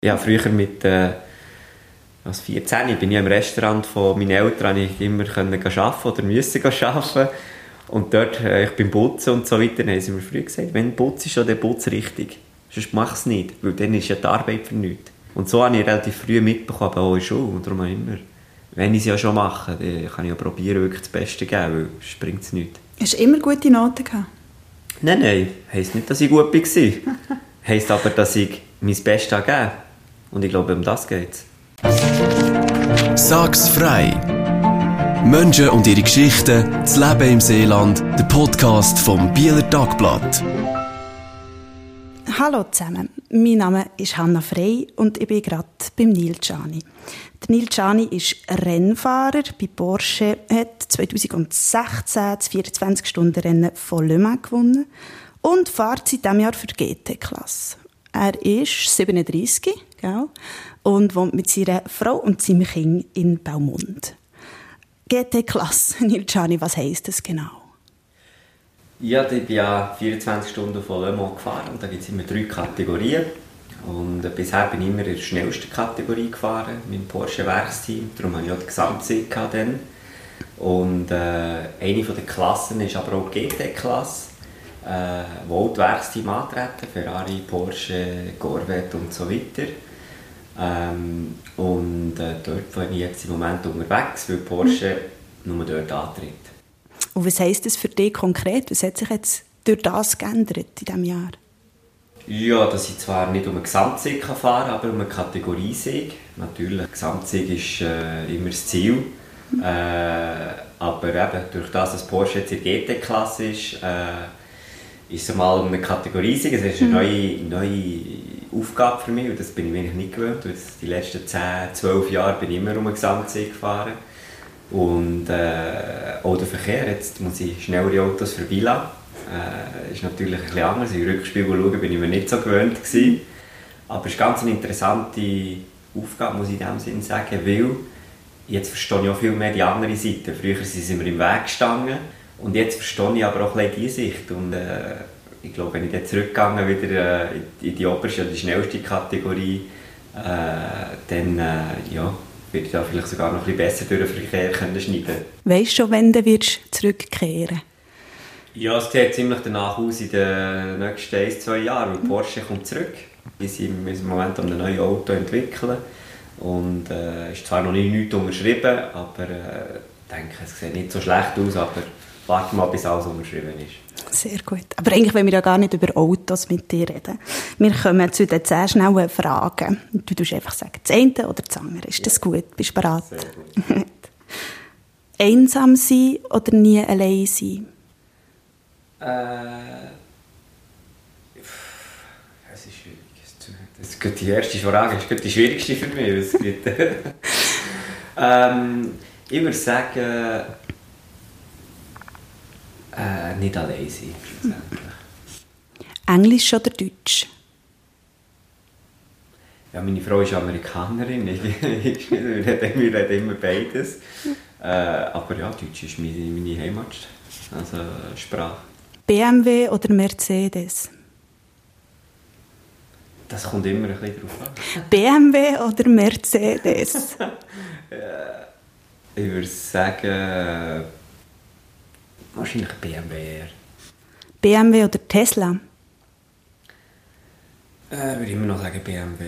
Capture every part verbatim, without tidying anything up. Ja, früher mit äh, als vierzehn bin ich im Restaurant von meinen Eltern, ich immer können arbeiten oder müssen arbeiten. Und dort, äh, ich beim Putzen und so weiter, haben sie mir früher gesagt, wenn du putzt, ist dann putzt richtig. Sonst mach es nicht, weil dann ist ja die Arbeit für nichts. Und so habe ich relativ früh mitbekommen, aber auch in der Schule und darum auch immer. Wenn ich es ja schon mache, dann kann ich ja probieren, wirklich das Beste zu geben, weil sonst bringt es nichts. Hast du immer gute Noten gehabt? Nein, nein. Heisst nicht, dass ich gut war. Heisst aber, dass ich mein Bestes gegeben. Und ich glaube, um das geht's. Sag's frei. Menschen und ihre Geschichten, das Leben im Seeland, der Podcast vom Bieler Tagblatt. Hallo zusammen, mein Name ist Hanna Frey und ich bin gerade beim Neel Jani. Der Neel Jani ist Rennfahrer bei Porsche, hat zwanzig sechzehn das vierundzwanzig-Stunden-Rennen von Le Mans gewonnen und fährt seit diesem Jahr für die G T-Klasse. Er ist siebenunddreissig gell, und wohnt mit seiner Frau und seinem Kind in Beaumont. G T-Klasse, Neel Jani, was heisst das genau? Ja, ich bin ja vierundzwanzig Stunden von Le Mans gefahren und da gibt es immer drei Kategorien. Und bisher bin ich immer in der schnellsten Kategorie gefahren, mit dem Porsche-Werksteam. Darum hatte ich auch den Gesamtsieg dann. Und äh, eine der Klassen ist aber auch die G T-Klasse, äh, wo auch die Werksteam antreten, Ferrari, Porsche, Corvette und so weiter. Ähm, und äh, dort bin ich jetzt im Moment unterwegs, weil Porsche mhm. nur dort antritt. Und was heisst das für dich konkret? Was hat sich jetzt durch das geändert in diesem Jahr? Ja, dass ich zwar nicht um einen Gesamtsieg fahren kann, aber um einen Kategoriesieg. Natürlich, ein Gesamtsieg ist äh, immer das Ziel. Mhm. Äh, aber eben, durch das, dass Porsche jetzt in der G T-Klasse ist, äh, ist es mal um einen Kategoriesieg. Es ist eine mhm. neue, neue Aufgabe für mich, und das bin ich mir nicht gewöhnt. Die letzten zehn, zwölf Jahre bin ich immer um einen Gesamtsieg gefahren. Und äh, auch der Verkehr, jetzt muss ich schnellere Autos vorbeilassen. Das äh, ist natürlich etwas anders. Im Rückspiegel schauen bin ich mir nicht so gewöhnt gewesen. Aber es ist ganz eine interessante Aufgabe, muss ich in diesem Sinne sagen, weil jetzt verstehe ich auch viel mehr die andere Seite. Früher sind wir im Weg gestanden und jetzt verstehe ich aber auch ein bisschen diese Sicht. Und äh, ich glaube, wenn ich dann zurückgegangen wieder äh, in die oberste oder die schnellste Kategorie, äh, dann äh, ja... würde ich da vielleicht sogar noch ein bisschen besser durch den Verkehr schneiden können. Weißt du schon, wann du zurückkehren wirst? Ja, es sieht ziemlich danach aus in den nächsten ein, zwei Jahren, weil Porsche kommt zurück. Wir sind im Moment ein neues Auto entwickeln und es äh, ist zwar noch nicht nichts unterschrieben, aber äh, ich denke, es sieht nicht so schlecht aus, aber warte mal, bis alles unterschrieben ist. Sehr gut. Aber eigentlich wollen wir ja gar nicht über Autos mit dir reden. Wir kommen zu den zehn schnellen Fragen. Du tust einfach sagen, das eine oder das andere. Ist ja. das gut? Bist du bereit? Sehr gut. Einsam sein oder nie allein sein? Äh... Das ist schwierig. Das ist gerade die erste Frage. Das ist gerade die schwierigste für mich. ähm, ich würde sagen... Äh, nicht allein sein, schlussendlich. Englisch oder Deutsch? Ja, meine Frau ist Amerikanerin. Ich, wir, reden, wir reden immer beides. Äh, aber ja, Deutsch ist meine, meine Heimat, also Sprache. B M W oder Mercedes? Das kommt immer ein bisschen drauf an. B M W oder Mercedes? Ich würde sagen... Wahrscheinlich B M W eher. B M W oder Tesla? Äh, würde ich immer noch sagen B M W.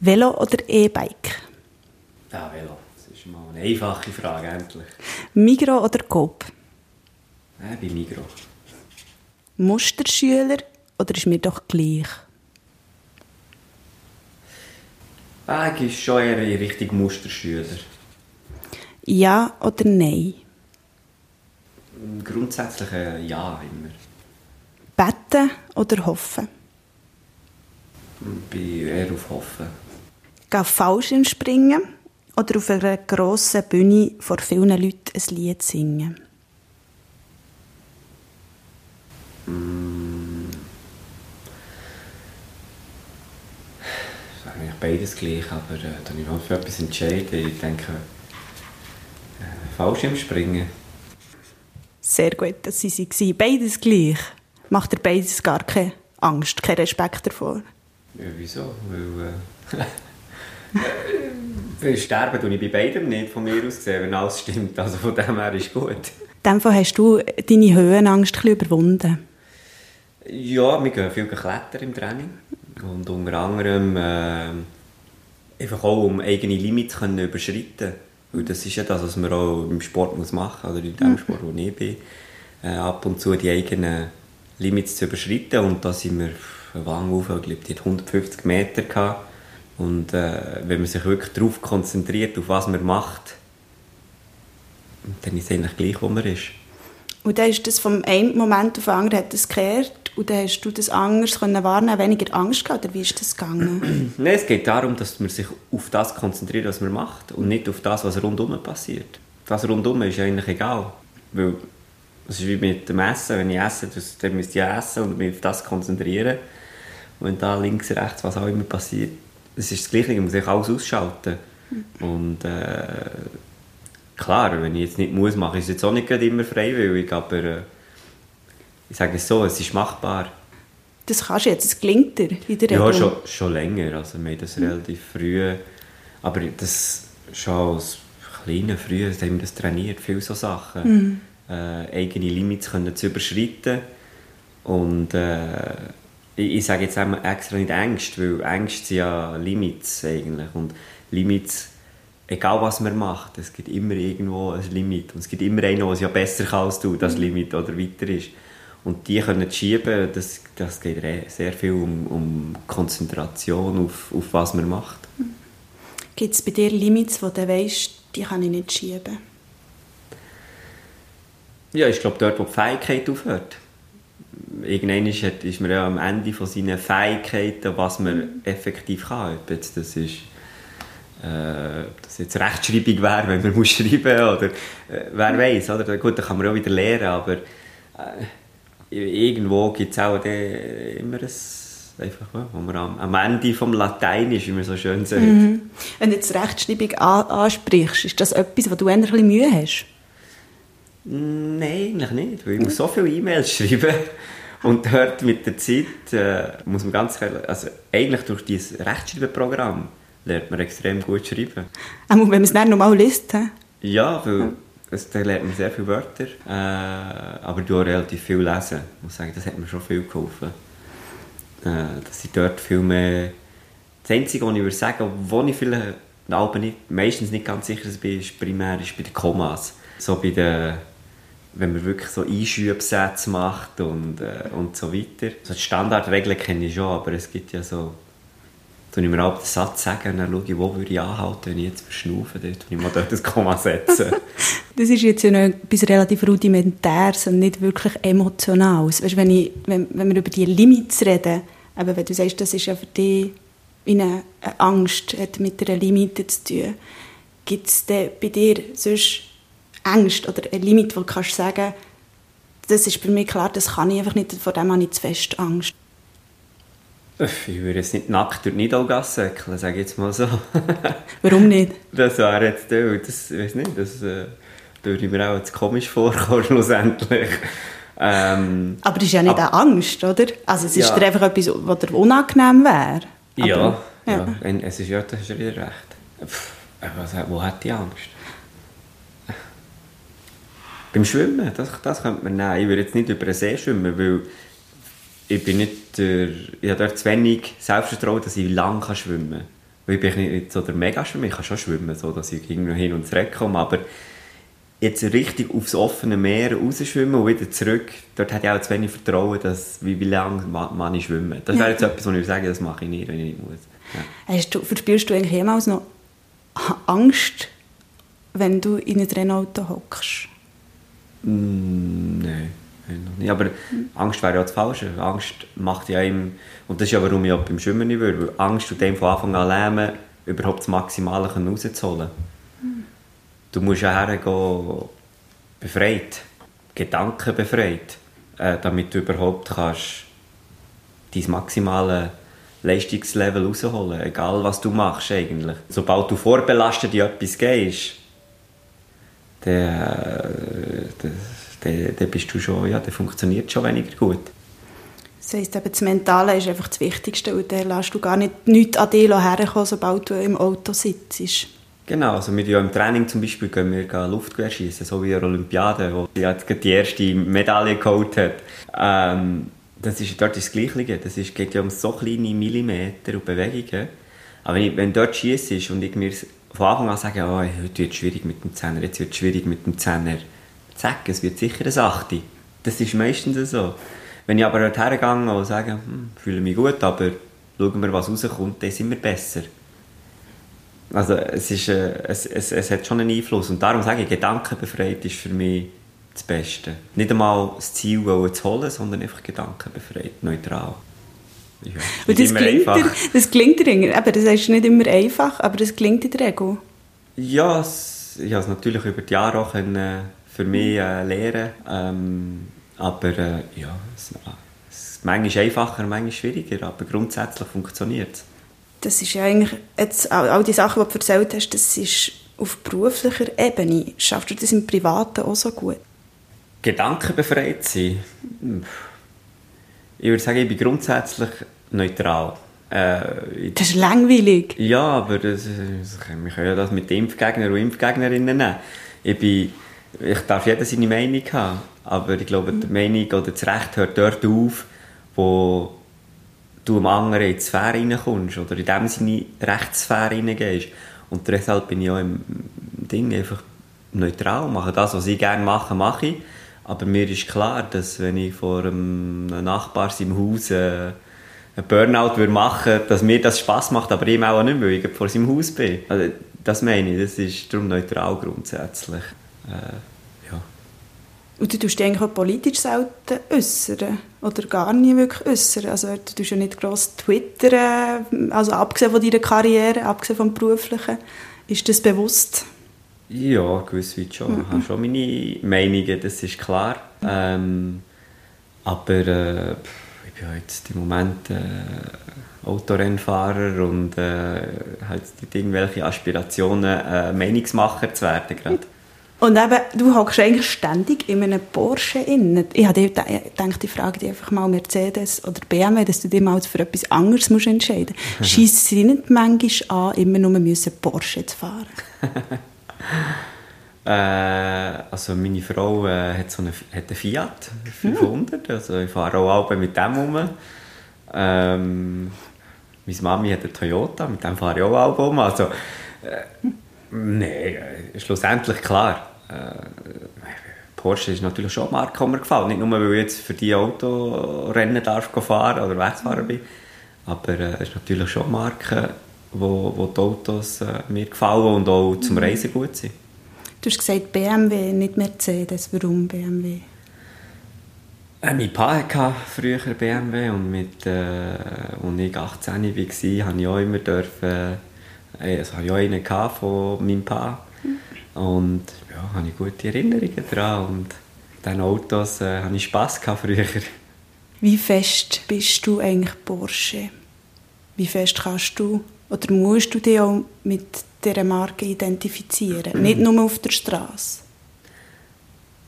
Velo oder E-Bike? Ja, Velo. Das ist mal eine einfache Frage, endlich. Migros oder Coop? Äh, bei Migros. Musterschüler oder ist mir doch gleich? Äh, ist schon eher richtig Musterschüler. Ja oder nein? Grundsätzlich äh, ja, immer. Beten oder hoffen? Ich bin eher auf Hoffen. Geh Fallschirm springen oder auf einer grossen Bühne vor vielen Leuten ein Lied singen? Mm. Das ist eigentlich beides gleich, aber äh, da ich noch für etwas entscheide, ich denke, äh, Fallschirm springen. Sehr gut, dass sie waren. Beides gleich. Macht dir beides gar keine Angst, keinen Respekt davor? Ja, wieso? Weil Sterben tue ich bei beidem nicht, von mir aus gesehen, wenn alles stimmt. Also von dem her ist gut. In dem Fall hast du deine Höhenangst ein bisschen überwunden. Ja, wir gehen viel klettern im Training. Und unter anderem äh, einfach auch, um eigene Limits zu überschreiten. Weil das ist ja das, was man auch im Sport muss machen muss, oder in dem mhm. Sport, wo ich bin. Äh, ab und zu die eigenen Limits zu überschreiten. Und da sind wir auf Wangenhof, ich glaube, die hat hundertfünfzig Meter gehabt. Und äh, wenn man sich wirklich darauf konzentriert, auf was man macht, dann ist es eigentlich gleich, wo man ist. Und dann ist das vom einen Moment auf den anderen hat das gekehrt und dann hast du das anders können wahrnehmen, weniger Angst gehabt, oder wie ist das gegangen? Nein, es geht darum, dass man sich auf das konzentriert, was man macht und nicht auf das, was rundum passiert. Was rundum ist eigentlich egal, weil es ist wie mit dem Essen, wenn ich esse, dann müsste ich essen und mich auf das konzentrieren. Und wenn da links, rechts, was auch immer passiert, es ist das Gleiche, man muss sich alles ausschalten. Und äh, klar, wenn ich jetzt nicht muss, mache ich es jetzt auch nicht immer freiwillig, aber äh, ich sage es so, es ist machbar. Das kannst du jetzt, es gelingt dir in der Regel? Ja, schon, schon länger, also wir haben das mhm. relativ früh, aber das schon als kleiner früh, haben wir das trainiert, viele so Sachen, mhm. äh, eigene Limits können zu überschreiten und äh, ich sage jetzt einmal extra nicht Ängste, weil Ängste sind ja Limits eigentlich. Und Limits, egal was man macht, es gibt immer irgendwo ein Limit. Und es gibt immer einen, der es ja besser kann als du, das Limit, oder weiter ist. Und die können schieben, das, das geht sehr viel um, um Konzentration, auf, auf was man macht. Gibt es bei dir Limits, wo du weißt, die kann ich nicht schieben? Ja, ich glaube, dort, wo die Fähigkeit aufhört. Irgendwann ist man ja am Ende von seinen Fähigkeiten, was man effektiv kann. Ob jetzt das ist, äh, ob das jetzt Rechtschreibung wäre, wenn man muss schreiben muss, oder äh, wer weiß, oder? Gut, da kann man ja wieder lernen, aber äh, irgendwo gibt es auch äh, immer ein, einfach, wo man am, am Ende vom Latein ist, wie man so schön sagt. Mhm. Wenn du jetzt Rechtschreibung an- ansprichst, ist das etwas, wo du ein bisschen Mühe hast? Nein, eigentlich nicht, weil ich muss so viele E-Mails schreiben und dort mit der Zeit äh, muss man ganz ehrlich, also eigentlich durch dieses Rechtschreibprogramm lernt man extrem gut schreiben. Aber wenn man es dann nochmal liest? He? Ja, weil ja. Es, da lernt man sehr viele Wörter, äh, aber du auch relativ viel lesen. Ich muss sagen, das hat mir schon viel geholfen. Äh, dass ich dort viel mehr, das Einzige, was ich würde sagen, obwohl ich viele Alben meistens nicht ganz sicher bin, ist primär ist bei den Kommas. So bei den, wenn man wirklich so Einschübsätze macht und, äh, und so weiter. Also die Standardregeln kenne ich schon, aber es gibt ja so, wenn ich mir auch den Satz sage, dann schaue ich, wo würde ich anhalten, wenn ich jetzt verschnaufe, dort, wenn ich mal dort ein Komma setze. Das ist jetzt ja noch etwas relativ Rudimentäres und nicht wirklich Emotionales. Weißt, wenn, ich, wenn, wenn wir über die Limits reden, aber wenn du sagst, das ist ja für dich eine Angst, hat mit einer Limite zu tun, gibt es bei dir sonst Ängste oder ein Limit, wo du kannst sagen, das ist bei mir klar, das kann ich einfach nicht, vor dem habe ich zu fest Angst. Ich würde jetzt nicht nackt durch Nidelgass säckeln, sage ich jetzt mal so. Warum nicht? Das wäre jetzt, das, ich weiß nicht, das äh, würde mir auch jetzt komisch vorkommen schlussendlich. Ähm, aber das ist ja nicht ab- eine Angst, oder? Also es ist ja. dir einfach etwas, was dir unangenehm wäre. Aber, ja, ja. ja. Es ist ja, das hast du wieder recht. Pff, aber wo hat die Angst? Beim Schwimmen, das, das könnte man nehmen. Ich würde jetzt nicht über den See schwimmen, weil ich bin nicht der, ich habe zu wenig Selbstvertrauen, dass ich lang schwimmen kann. Weil ich bin nicht so der Mega-Schwimmer, ich kann schon schwimmen, so dass ich irgendwo hin und zurück komme, aber jetzt richtig aufs offene Meer rausschwimmen und wieder zurück, dort habe ich auch zu wenig Vertrauen, dass, wie lange man ich schwimmen. Das wäre jetzt etwas, wo ich sage, das mache ich nicht, wenn ich nicht muss. Ja. Hast du, verspürst du eigentlich jemals noch Angst, wenn du in einem Rennauto hockst? Mm, nein, noch nicht. Aber mhm. Angst wäre ja das Falsche. Angst macht ja einem, und das ist ja, warum ich auch beim Schwimmen nicht würde, weil Angst tut einem von Anfang an lernen, überhaupt das Maximale rauszuholen. Mhm. Du musst ja hergehen, befreit, Gedanken befreit, äh, damit du überhaupt kannst dein maximale Leistungslevel rausholen, egal was du machst eigentlich. Sobald du vorbelastet in etwas gehst, dann bist du schon, ja, der funktioniert schon weniger gut. Das heisst, eben, das Mentale ist einfach das Wichtigste und da lässt du gar nicht nichts an dich herkommen, sobald du im Auto sitzt. Genau, also wir ja im Training zum Beispiel gehen wir Luftgewehr schießen, so wie an der Olympiade, wo sie die erste Medaille geholt hat. Ähm, das ist dort das Gleiche, das ist, geht ja um so kleine Millimeter und Bewegungen. Aber wenn, ich, wenn du dort schiessest und ich mir von Anfang an sage, oh, heute wird es schwierig mit dem Zehner, jetzt wird es schwierig mit dem Zehner, zack, es wird sicher ein Achti. Das ist meistens so. Wenn ich aber dort hergehe und sage, hm, fühle mich gut, aber schauen wir, was rauskommt, dann sind wir besser. Also es, ist, äh, es, es, es hat schon einen Einfluss und darum sage ich, gedankenbefreit ist für mich das Beste. Nicht einmal das Ziel zu holen, sondern einfach gedankenbefreit, neutral. Ja, und das, klingt dir, das klingt dir, aber das ist nicht immer einfach, aber das klingt in der Regel. Ja, es, ich habe es natürlich über die Jahre auch können, für mich äh, lernen ähm, aber äh, ja, es, es, manchmal ist es einfacher, manchmal schwieriger, aber grundsätzlich funktioniert es. Das ist ja eigentlich, jetzt, all die Sachen, die du erzählt hast, das ist auf beruflicher Ebene. Schaffst du das im Privaten auch so gut? Gedankenbefreit sein? Ich würde sagen, ich bin grundsätzlich neutral. Äh, das ist langweilig. Ja, aber das, wir können ja das mit Impfgegnern und Impfgegnerinnen nehmen. Ich, bin, ich darf jeder seine Meinung haben, aber ich glaube, die Meinung oder das Recht hört dort auf, wo du dem anderen in die Sphäre reinkommst oder in dem Sinne Rechtssphäre hineingehst. Und deshalb bin ich auch im Ding einfach neutral, mache das, was ich gerne mache, mache ich. Aber mir ist klar, dass wenn ich vor einem Nachbar im Haus äh, einen Burnout machen würde, dass mir das Spass macht, aber ihm auch nicht, weil ich vor seinem Haus bin. Also, das meine ich, das ist darum neutral grundsätzlich. Äh, ja. Und du tust dich eigentlich auch politisch selten äußern oder gar nicht wirklich äußern. Also du tust ja nicht gross twittern, also abgesehen von deiner Karriere, abgesehen vom Beruflichen. Ist das bewusst? Ja, gewissweit schon. Mhm. Ich habe schon meine Meinungen, das ist klar. Ähm, aber äh, ich bin jetzt im Moment äh, Autorennfahrer und äh, habe irgendwelche Aspirationen, äh, Meinungsmacher zu werden gerade. Und eben, du hockst eigentlich ständig in einem Porsche inne. Ich habe gedacht, ich frage dich einfach mal Mercedes oder B M W, dass du dich mal für etwas anderes musst entscheiden musst. Scheisst sie nicht manchmal an, immer nur müssen Porsche zu fahren? äh, also meine Frau äh, hat, so eine, hat einen Fiat fünfhundert, also ich fahre auch mit dem rum. Ähm, meine Mami hat einen Toyota, mit dem fahre ich auch rum. Also, äh, nein, äh, schlussendlich klar. Äh, Porsche ist natürlich schon eine Marke, die mir gefällt. Nicht nur, weil ich jetzt für die Autorennen darf fahren oder Werksfahrer bin, aber es äh, ist natürlich schon eine Marke, Wo, wo die Autos äh, mir gefallen und auch zum Reisen gut sind. Du hast gesagt B M W, nicht Mercedes. Warum B M W? Äh, mein Papa hatte früher B M W und mit, äh, als ich achtzehn war, durfte ich auch immer dürfen, äh, also ich auch einen von meinem Papa. Mhm. Und ja, habe ich gute Erinnerungen daran. Und diesen Autos äh, hatte ich Spass früher. Wie fest bist du eigentlich Porsche? Wie fest kannst du oder musst du dich auch mit dieser Marke identifizieren? Nicht nur auf der Straße.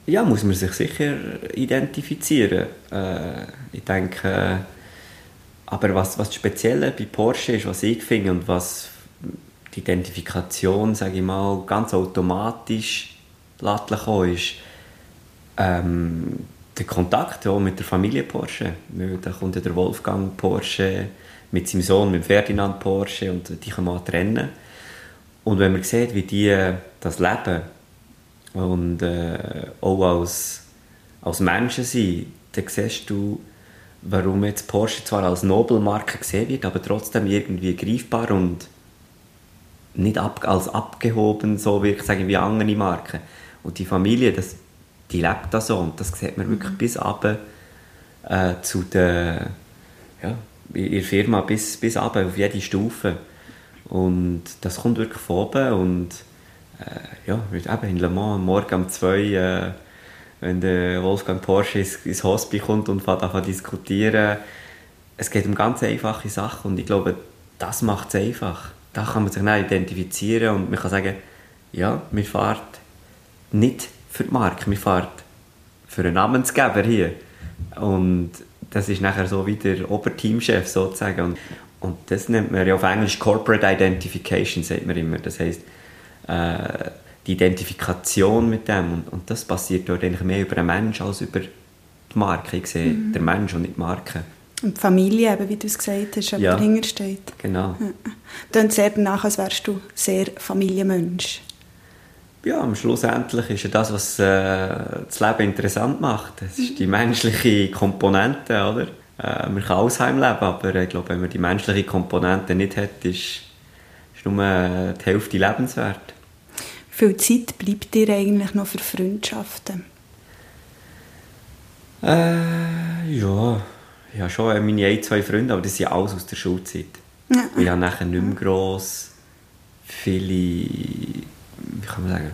Ja, muss man sich sicher identifizieren. Äh, ich denke, äh, aber was, was das Spezielle bei Porsche ist, was ich finde und was die Identifikation, sage ich mal, ganz automatisch kommt, ist ähm, der Kontakt ja, mit der Familie Porsche. Da kommt ja der Wolfgang Porsche mit seinem Sohn, mit Ferdinand Porsche, und die können wir trennen. Und wenn man sieht, wie die das leben und äh, auch als, als Menschen sind, dann siehst du, warum jetzt Porsche zwar als Nobelmarke gesehen wird, aber trotzdem irgendwie greifbar und nicht ab, als abgehoben, so wirklich sagen wie andere Marken. Und die Familie, das, die lebt das so, und das sieht man wirklich bis runter äh, zu den... Ja, in der Firma bis, bis runter, auf jede Stufe. Und das kommt wirklich von oben. Und äh, ja, eben in Le Mans, morgen um zwei, äh, wenn der Wolfgang Porsche ins, ins Hospital kommt und anfängt zu diskutieren, es geht um ganz einfache Sachen. Und ich glaube, das macht es einfach. Da kann man sich dann identifizieren und man kann sagen, ja, wir fahren nicht für die Marke, wir fahren für einen Namensgeber hier. Und das ist nachher so wie der Oberteamchef sozusagen. Und, und das nennt man ja auf Englisch Corporate Identification, sagt man immer. Das heisst, äh, die Identifikation mit dem. Und, und das passiert dort eigentlich mehr über den Menschen als über die Marke. Ich sehe mhm. den Menschen und nicht die Marke. Und die Familie, eben, wie du es gesagt hast, ja. dahinter steht. Genau. Ja. Dann sehr danach, als wärst du sehr Familienmensch. Ja, am Schlussendlich ist ja das, was äh, das Leben interessant macht. Es ist die menschliche Komponente, oder? Äh, man kann alles heimleben, aber ich glaube, wenn man die menschliche Komponente nicht hat, ist, ist nur die Hälfte lebenswert. Wie viel Zeit bleibt dir eigentlich noch für Freundschaften? Äh, ja... Ich habe schon meine ein, zwei Freunde, aber das sind alles aus der Schulzeit. Ja. Ich habe nachher nicht mehr gross viele, wie kann man sagen,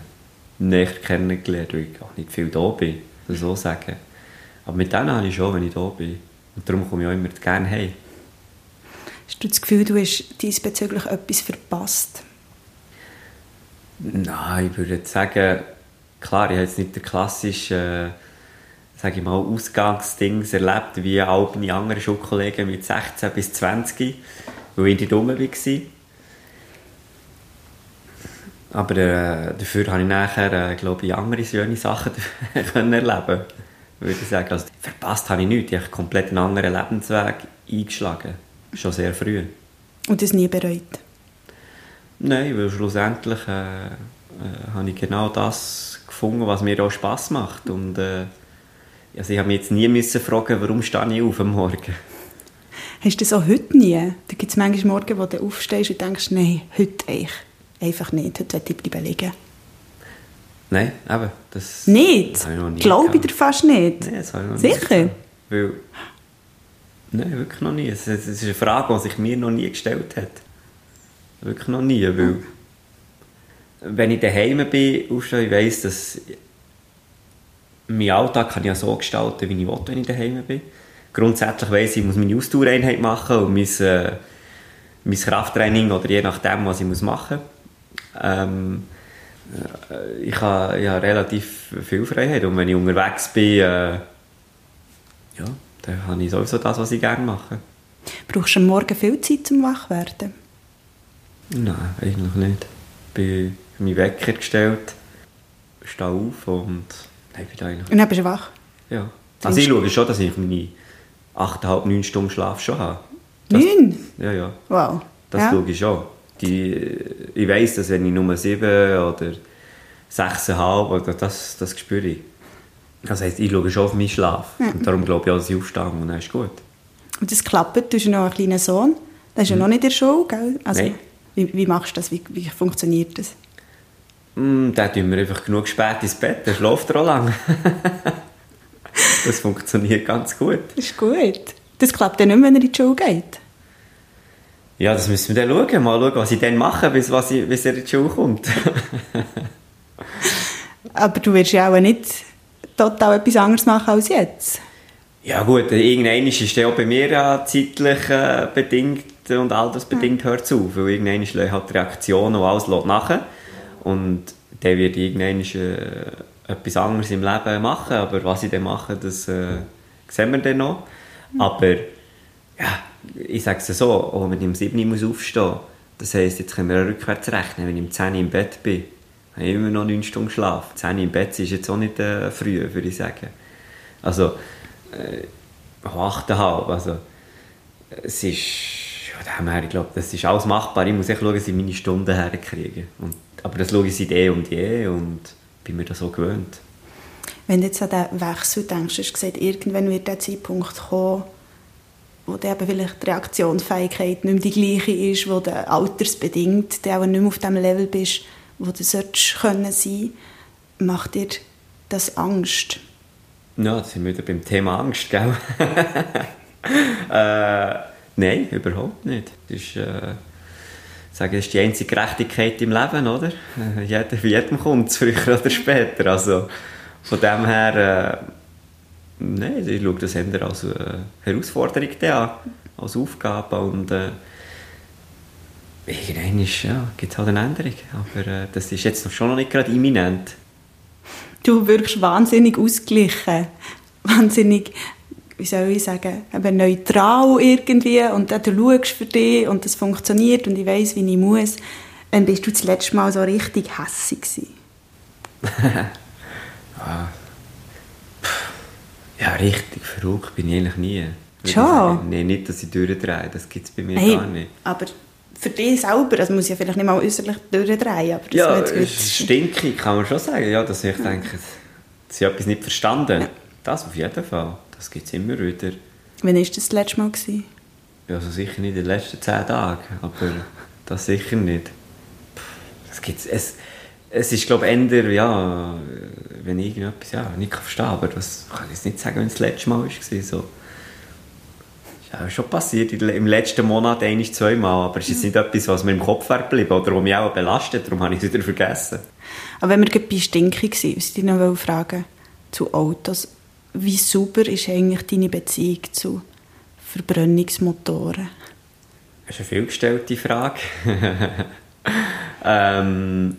näher kennengelernt, weil ich auch nicht viel da bin, also so sagen. Aber mit denen habe ich schon, wenn ich da bin. Und darum komme ich auch immer gerne heim. Hast du das Gefühl, du hast diesbezüglich etwas verpasst? Nein, ich würde sagen, klar, ich habe jetzt nicht der klassische... Äh, sage ich mal, Ausgangsdings erlebt, wie auch meine anderen Schulkollegen mit sechzehn bis zwanzig, weil ich nicht dumm war. Aber äh, dafür konnte ich nachher, äh, glaube ich, andere schöne Sachen können erleben. Würde ich sagen. Also, verpasst habe ich nichts. Ich habe komplett einen anderen Lebensweg eingeschlagen. Schon sehr früh. Und das nie bereut? Nein, weil schlussendlich äh, äh, habe ich genau das gefunden, was mir auch Spass macht. Und, äh, Also ich habe mich jetzt nie müssen fragen, warum stehe ich auf am Morgen. Hast du das auch heute nie? Da gibt es manchmal Morgen, wo du aufstehst und denkst, nein, heute ich. Einfach nicht, heute werde ich bleiben liegen. Nein, eben. Das nicht? Habe ich noch nie Glaube gehabt. Ich dir fast nicht. Nein, das habe ich noch Sicher? Nie Weil, nein, wirklich noch nie. Es ist eine Frage, die sich mir noch nie gestellt hat. Wirklich noch nie, weil hm. wenn ich daheim bin, aufstehe, ich weiss, dass... Mein Alltag kann ich ja so gestalten, wie ich will, wenn ich daheim bin. Grundsätzlich weiss ich, ich muss meine Ausdauereinheit machen und mein, äh, mein Krafttraining oder je nachdem, was ich machen muss. Ähm, äh, ich habe ja relativ viel Freiheit und wenn ich unterwegs bin, äh, ja, dann habe ich sowieso das, was ich gerne mache. Brauchst du am Morgen viel Zeit zum Wachwerden? Nein, eigentlich nicht. Ich bin meinen Wecker gestellt, stehe auf und... Und dann bist du wach? Ja. Also ich schaue schon, dass ich meine acht Komma fünf neun Stunden Schlaf schon habe. neun? Ja, ja. Wow. Das ja. schaue ich schon. Die, ich weiss, dass wenn ich nur sieben oder sechs Komma fünf oder das, das spüre ich. Das heisst, ich schaue schon auf meinen Schlaf. Ja. Und darum glaube ich auch, dass ich aufstehe und dann ist gut. Und das klappt, du hast noch einen kleinen Sohn. Der ist ja hm. noch nicht in der Schule, gell? Also, nein. Wie, wie machst du das? Wie, wie funktioniert das? Dann tun wir einfach genug spät ins Bett, dann schläft er auch lange. Das funktioniert ganz gut. Das ist gut. Das klappt ja nicht, wenn er in die Schule geht. Ja, das müssen wir dann schauen. Mal schauen, was ich dann mache, bis, was ich, bis er in die Schule kommt. Aber du wirst ja auch nicht total etwas anderes machen als jetzt. Ja gut, irgendwann ist ja auch bei mir ja zeitlich äh, bedingt und altersbedingt ja. hört es auf. Weil irgendwann ist halt die Reaktion und alles nachher. Und dann wird irgendwann äh, etwas anderes im Leben machen. Aber was ich dann mache, das äh, sehen wir dann noch. Mhm. Aber ja, ich sage es so, auch wenn ich um sieben Uhr muss aufstehen, das heisst, jetzt können wir rückwärts rechnen. Wenn ich um zehn Uhr im Bett bin, habe ich immer noch neun Stunden Schlaf. zehn Uhr im Bett ist jetzt auch nicht äh, früh, würde ich sagen. Also, äh, acht Komma fünf. Also, es ist, ja, ich glaube, das ist alles machbar. Ich muss echt schauen, dass ich meine Stunden herkriege. Und aber das schaue ich seit eh und je und bin mir das so gewöhnt. Wenn du jetzt an den Wechsel denkst, hast du gesagt, irgendwann wird der Zeitpunkt kommen, wo dann vielleicht die Reaktionsfähigkeit nicht mehr die gleiche ist, wo du altersbedingt du auch nicht mehr auf dem Level bist, wo du sein können. Macht dir das Angst? Ja, jetzt sind wir wieder beim Thema Angst, gell? äh, nein, überhaupt nicht. Das ist... Äh Ich sage, das ist die einzige Gerechtigkeit im Leben, oder? Jeder, wie jedem kommt es, früher oder später. Also, von dem her, äh, nein, ich schaue das eher als äh, Herausforderung an, als Aufgabe. Und äh, irgendwann ja, gibt es halt eine Änderung. Aber äh, das ist jetzt schon noch nicht gerade imminent. Du wirkst wahnsinnig ausgeglichen, wahnsinnig wie soll ich sagen, eben neutral irgendwie und dann du schaust für dich und das funktioniert und ich weiss, wie ich muss. Wann bist du das letzte Mal so richtig hässig gewesen? ah. Ja, richtig verrückt bin ich eigentlich nie. Schon? Nein, nicht, dass ich durchdrehe, das gibt es bei mir hey, gar nicht. Aber für dich selber, das muss ja vielleicht nicht mal äußerlich durchdrehen, aber das ja, ist gut. Stinkig, kann man schon sagen, ja, dass ich ja. denke, sie hat etwas nicht verstanden. Ja. Das auf jeden Fall, das gibt es immer wieder. Wann war das das letzte Mal? Ja, also sicher nicht in den letzten zehn Tagen, aber das sicher nicht. Das gibt's, es, es ist, glaube ich, eher, ja, wenn ich irgendetwas ja, nicht verstehe, aber das kann ich jetzt nicht sagen, wenn es das letzte Mal war. So. Das ist auch schon passiert, im letzten Monat ein- bis zweimal, aber es ist nicht etwas, was mir im Kopf bleibt oder was mich auch belastet, darum habe ich es wieder vergessen. Aber wenn wir gerade bei Stinken waren, was ich dich noch fragen zu Autos, wie sauber ist eigentlich deine Beziehung zu Verbrennungsmotoren? Das ist eine vielgestellte Frage. ähm,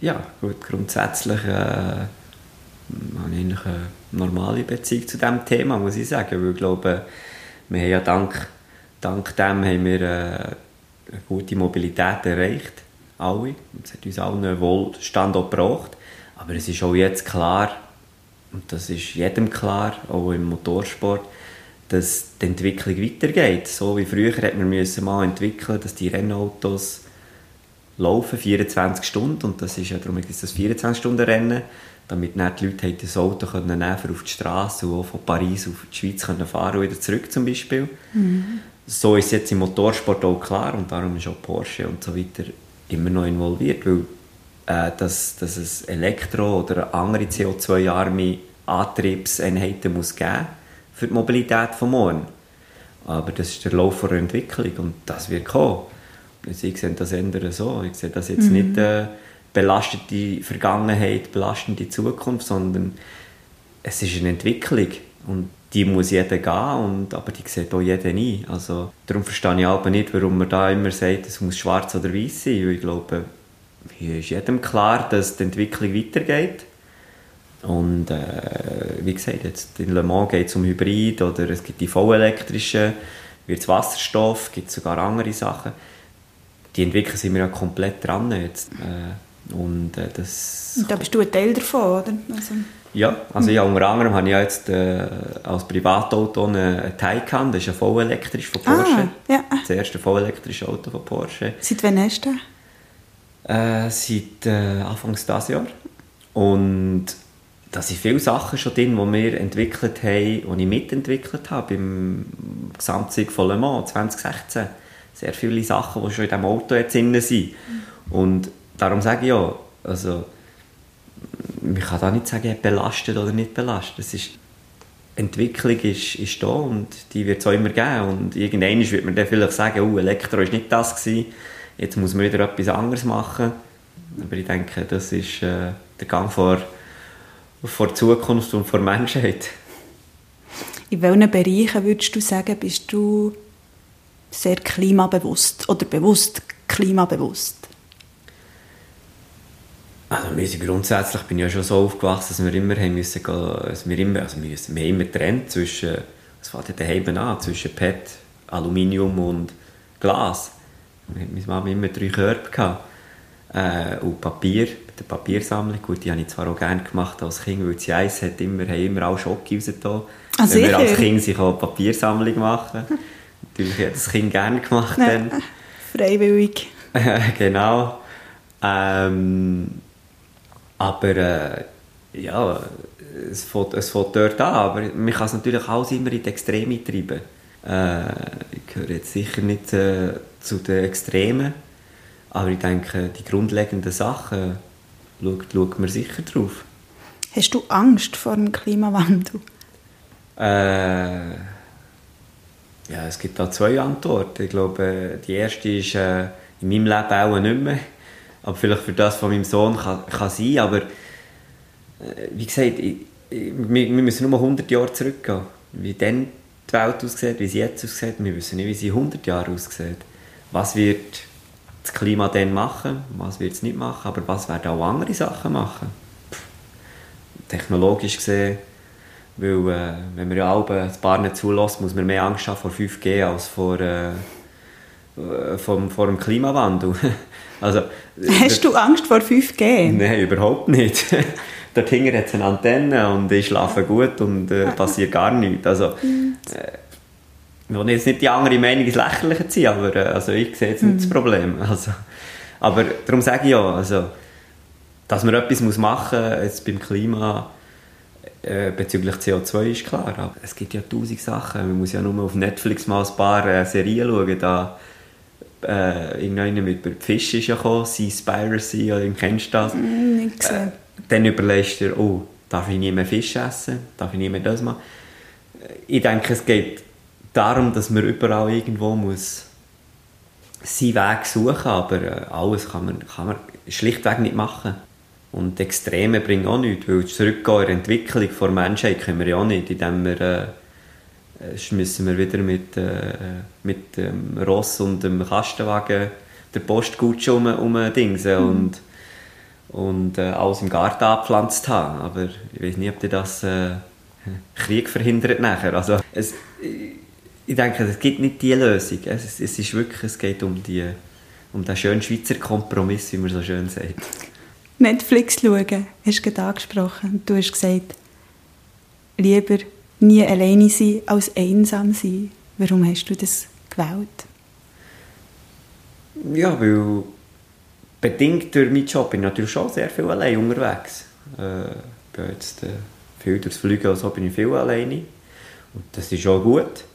ja, gut, grundsätzlich äh, habe ich eigentlich eine normale Beziehung zu diesem Thema, muss ich sagen, weil ich glaube, wir haben ja dank, dank dem haben wir äh, eine gute Mobilität erreicht, alle. Es hat uns allen einen Wohlstand auch gebracht. Aber es ist auch jetzt klar, und das ist jedem klar, auch im Motorsport, dass die Entwicklung weitergeht. So wie früher hat man müssen mal entwickeln, dass die Rennautos laufen vierundzwanzig Stunden, und das ist ja darum ist das vierundzwanzig-Stunden-Rennen, damit dann die Leute das Auto nehmen können für auf die Straße und auch von Paris auf die Schweiz können fahren und wieder zurück zum Beispiel. Mhm. So ist es jetzt im Motorsport auch klar, und darum ist auch Porsche und so weiter immer noch involviert, weil äh, dass, dass es Elektro- oder andere C O zwei arme Antriebseinheiten muss geben für die Mobilität von morgen. Aber das ist der Lauf der Entwicklung und das wird kommen. Also ich sehe das ändern so. Ich sehe das jetzt mhm. nicht... Äh, belastende Vergangenheit, belastende Zukunft, sondern es ist eine Entwicklung und die muss jeder gehen, und, aber die sieht auch jeder ein. Also, darum verstehe ich aber nicht, warum man da immer sagt, es muss schwarz oder weiß sein, weil ich glaube, hier ist jedem klar, dass die Entwicklung weitergeht und äh, wie gesagt, jetzt in Le Mans geht es um Hybrid oder es gibt die vollelektrischen, wird es Wasserstoff, gibt es sogar andere Sachen. Die Entwicklung sind wir ja komplett dran jetzt. Äh, Und, äh, das und da bist du ein Teil davon, oder? Also. Ja, also ja, unter anderem habe ich ja jetzt äh, als Privatauto einen Taycan, das ist ja voll elektrisch von Porsche. Ah, ja. Das erste voll elektrische Auto von Porsche. Seit wann hast du das? Äh, seit äh, Anfang dieses Jahres. Und da sind viele Sachen schon drin, die wir entwickelt haben und ich mitentwickelt habe im Gesamtsieg von Le Mans zwanzig sechzehn. Sehr viele Sachen, die schon in diesem Auto jetzt drin sind. Mhm. Und darum sage ich ja, also, man kann da nicht sagen, belastet oder nicht belastet. Es ist, Entwicklung ist, ist da und die wird es auch immer geben. Und irgendwann wird man dann vielleicht sagen, oh, Elektro war nicht das gewesen, jetzt muss man wieder etwas anderes machen. Aber ich denke, das ist äh, der Gang vor, vor Zukunft und vor Menschheit. In welchen Bereichen würdest du sagen, bist du sehr klimabewusst oder bewusst klimabewusst? Also grundsätzlich bin ich ja schon so aufgewachsen, dass wir immer haben müssen, dass wir immer, also wir haben immer getrennt zwischen, es fängt daheim an, zwischen P E T, Aluminium und Glas. Meine Mama immer drei Körbe gehabt. Äh, und Papier, mit der Papiersammlung, gut, die habe ich zwar auch gerne gemacht als Kind, weil sie Eis hat, immer, haben immer alle Schocke rausgetan. Ah, wenn wir als Kind sich auch Papiersammlung machen. Natürlich hat das Kind gerne gemacht. Dann. Ja, freiwillig. Genau. Ähm, Aber äh, ja, es fängt, es fängt dort an, aber man kann es natürlich alles immer in die Extreme treiben. Äh, ich gehöre jetzt sicher nicht äh, zu den Extremen, aber ich denke, die grundlegenden Sachen schaut, schaut man sicher drauf. Hast du Angst vor dem Klimawandel? Äh, ja, es gibt da zwei Antworten. Ich glaube, die erste ist äh, in meinem Leben auch nicht mehr. Aber vielleicht für das von meinem Sohn kann, kann sein, aber äh, wie gesagt, ich, ich, wir, wir müssen nur hundert Jahre zurückgehen. Wie dann die Welt aussieht, wie sie jetzt aussieht, wir wissen nicht, wie sie in hundert Jahren aussieht. Was wird das Klima dann machen, was wird es nicht machen, aber was werden auch andere Sachen machen? Pff. Technologisch gesehen, Weil äh, wenn man ja alle ein paar nicht zulässt, muss man mehr Angst haben vor fünf G als vor, äh, vom, vor dem Klimawandel. Also, hast du Angst vor fünf G? Nein, überhaupt nicht. Dort hinten hat es eine Antenne und ich schlafe gut und äh, passiert gar nichts. Also, äh, ich will jetzt nicht die andere Meinung ins Lächerliche ziehen, aber äh, also ich sehe jetzt nicht mhm. das Problem. Also, aber darum sage ich ja, also, dass man etwas machen muss, jetzt beim Klima, bezüglich C O zwei ist klar, aber es gibt ja tausend Sachen. Man muss ja nur auf Netflix mal ein paar äh, Serien schauen. Da, äh, irgendeine mit Fisch ist ja gekommen, Seaspiracy, oder kennst du das? Mm, ich äh, dann überlegst du dir, oh, darf ich nie mehr Fisch essen? Darf ich nie mehr das machen? Ich denke, es geht darum, dass man überall irgendwo muss seinen Weg suchen, aber äh, alles kann man, kann man schlichtweg nicht machen. Und Extreme bringen auch nichts, weil zurückgehen in der Entwicklung der Menschheit können wir ja auch nicht, indem wir, äh, müssen wir wieder mit, äh, mit dem Ross und dem Kastenwagen der Postkutsche um, um Dingsen mhm. und, und äh, alles im Garten abgepflanzt haben. Aber ich weiß nicht, ob die das äh, Krieg verhindert nachher. Also, es, ich denke, es gibt nicht die Lösung. Es, es, ist wirklich, es geht um, die, um den schönen Schweizer Kompromiss, wie man so schön sagt. Netflix schauen, hast du gerade angesprochen. Du hast gesagt, lieber nie alleine sein, als einsam sein. Warum hast du das gewählt? Ja, weil bedingt durch meinen Job bin ich natürlich schon sehr viel allein unterwegs. Äh, ich bin jetzt äh, viel durchs Fliegen, also bin ich viel alleine. Und das ist auch gut.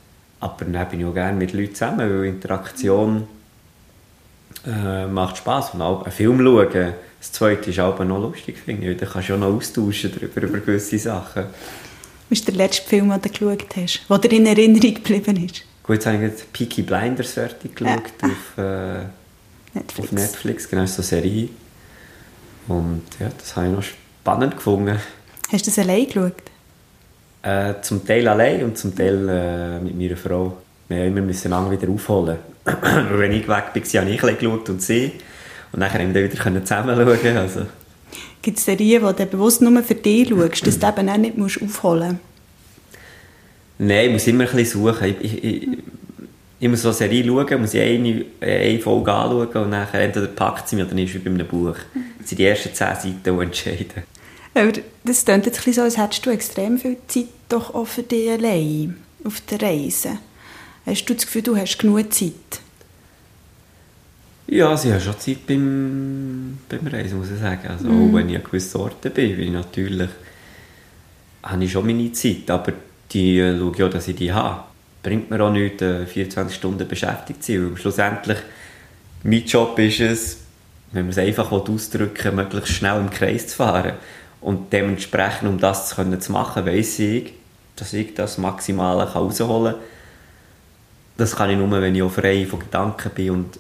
Aber dann bin ich auch gerne mit Leuten zusammen, weil Interaktion äh, macht Spass. Und auch einen Film schauen. Das Zweite ist auch noch lustig, finde ich. Da kannst du ja noch austauschen darüber, über gewisse Sachen. Was ist der letzte Film, den du geschaut hast, der dir in Erinnerung geblieben ist? Gut, jetzt habe ich Peaky Blinders fertig geschaut ja. auf, äh, Netflix. auf Netflix. Genau, so eine Serie. Und ja, das habe ich noch spannend gefunden. Hast du das allein geschaut? Äh, zum Teil allein und zum Teil äh, mit meiner Frau. Wir mussten immer lange wieder aufholen. Wenn ich weg war, habe ich ein bisschen geschaut und sie. Und dann können wir wieder zusammen schauen. Also. Gibt es Serien, die du bewusst nur für dich schaust, dass du eben auch nicht musst aufholen musst? Nein, ich muss immer ein bisschen suchen. Ich, ich, ich, ich muss so eine Serie schauen, muss ich eine, eine Folge anschauen und dann entweder packt sie mich oder ist wie bei einem Buch. Das sind die ersten zehn Seiten, die entscheiden. Aber das klingt jetzt ein bisschen so, als hättest du extrem viel Zeit doch auch für dich allein auf der Reise. Hast du das Gefühl, du hast genug Zeit? Ja, sie haben schon Zeit beim, beim Reisen, muss ich sagen. Also, mm. Auch wenn ich an gewissen Orten bin, bin ich natürlich, habe ich schon meine Zeit, aber die äh, schaue ich auch, dass ich die habe. Bringt mir auch nichts, äh, vierundzwanzig Stunden beschäftigt zu sein. Schlussendlich, mein Job ist es, wenn man es einfach ausdrücken will, möglichst schnell im Kreis zu fahren. Und dementsprechend, um das zu, können, zu machen, weiss ich, dass ich das Maximale rausholen kann. Das kann ich nur, wenn ich auch frei von Gedanken bin und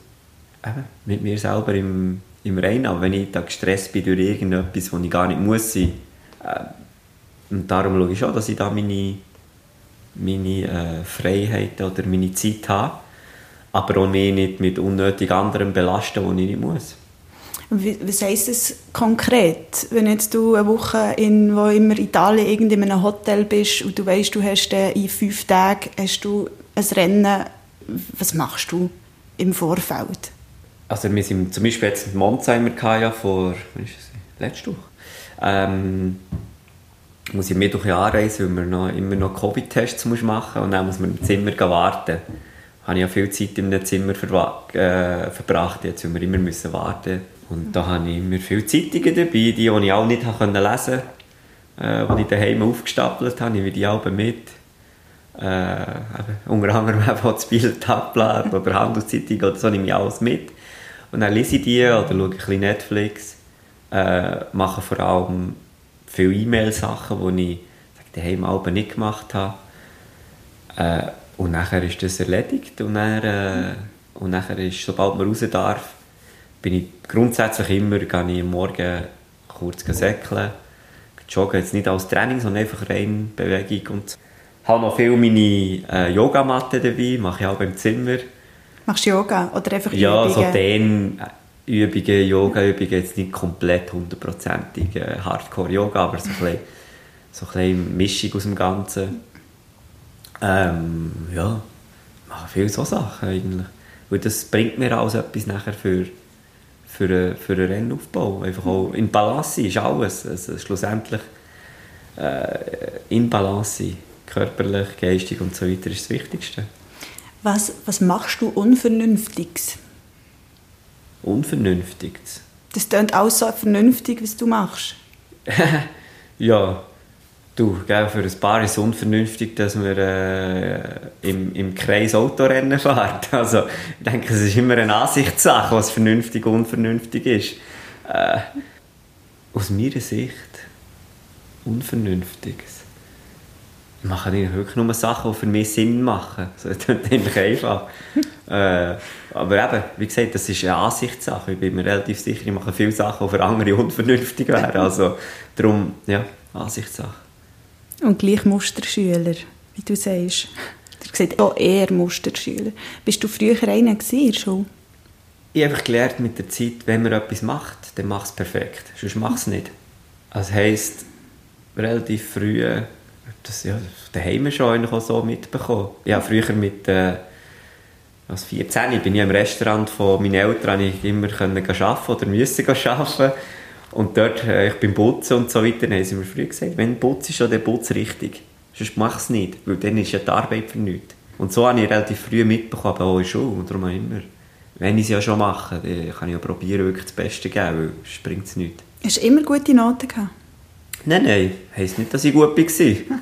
mit mir selber im, im Reinen, aber wenn ich da gestresst bin durch irgendetwas, wo ich gar nicht muss sein, äh, und darum schaue ich auch, dass ich da meine, meine äh, Freiheiten oder meine Zeit habe, aber auch mich nicht mit unnötig anderen belasten, wo ich nicht muss. Was heisst das konkret, wenn jetzt du eine Woche in wo immer Italien irgend in einem Hotel bist und du weißt, du hast in fünf Tagen hast du ein Rennen, was machst du im Vorfeld? Also wir sind zum Beispiel jetzt in Montsheimer ja vor, wann ist das? Letzte Woche. Ähm, muss ich Mittwoch anreisen, weil man noch, immer noch Covid-Tests machen muss und dann muss man im Zimmer warten. Da habe ich ja viel Zeit in einem Zimmer verwa- äh, verbracht, jetzt, weil wir immer müssen warten mussten. Und da habe ich immer viele Zeitungen dabei, die, die ich auch nicht lesen konnte, äh, die ich daheim aufgestapelt habe, wie die Alben mit. Äh, unter anderem auch das Bieler Tagblatt oder Handelszeitung oder so, nehme ich alles mit. Und dann lese ich die oder schaue ein bisschen Netflix, äh, mache vor allem viele E-Mail-Sachen, die ich daheim Alben nicht gemacht habe. Äh, und nachher ist das erledigt und dann, äh, und nachher ist, sobald man raus darf, bin ich grundsätzlich immer, gehe ich am Morgen kurz säckeln, joggen, jetzt nicht als Training, sondern einfach rein Bewegung und so. Ich habe noch viel meine äh, Yogamatte dabei, mache ich auch im Zimmer. Machst du Yoga oder einfach Übungen? Ja, so den Übungen, Yoga-Übungen, jetzt nicht komplett hundertprozentig äh, Hardcore-Yoga, aber so ein bisschen so ein bisschen Mischung aus dem Ganzen. Ähm, ja, ich mache viele so Sachen eigentlich. Weil das bringt mir alles etwas nachher für, für, für einen Rennaufbau. Einfach auch in Balance ist alles. Also schlussendlich äh, in Balance, körperlich, geistig und so weiter, ist das Wichtigste. Was, was machst du Unvernünftiges? Unvernünftiges? Das klingt auch so vernünftig, was du machst. Ja, du, gell, für ein paar ist es unvernünftig, dass wir äh, im, im Kreis Autorennen fahren. Also, ich denke, es ist immer eine Ansichtssache, was vernünftig und unvernünftig ist. Äh, aus meiner Sicht Unvernünftiges. Ich mache wirklich nur Sachen, die für mich Sinn machen. Also, das ist eigentlich einfach. äh, aber eben, wie gesagt, das ist eine Ansichtssache. Ich bin mir relativ sicher, ich mache viele Sachen, die für andere unvernünftig wären. Also, darum, ja, Ansichtssache. Und gleich Musterschüler, wie du sagst. Du sagst auch eher Musterschüler. Bist du früher einer gewesen? Ich habe einfach gelernt mit der Zeit, wenn man etwas macht, dann mach es perfekt. Sonst mach es nicht. Das heisst, relativ früh... Das, ja, das haben wir schon auch so mitbekommen. Ja, früher mit äh, als vierzehn bin ich im Restaurant von meinen Eltern, ich immer können arbeiten oder müssen arbeiten. Und dort, äh, ich beim Putzen und so weiter, haben sie mir früher gesagt, wenn du putzt, dann putzt richtig. Sonst mach es nicht, weil dann ist ja die Arbeit für nichts. Und so habe ich relativ früh mitbekommen, auch in der Schule. Und darum auch immer, wenn ich es ja schon mache, dann kann ich ja probieren, wirklich das Beste zu geben, weil es bringt es nichts. Hast du immer gute Noten gehabt? Nein, nein, heisst nicht, dass ich gut war.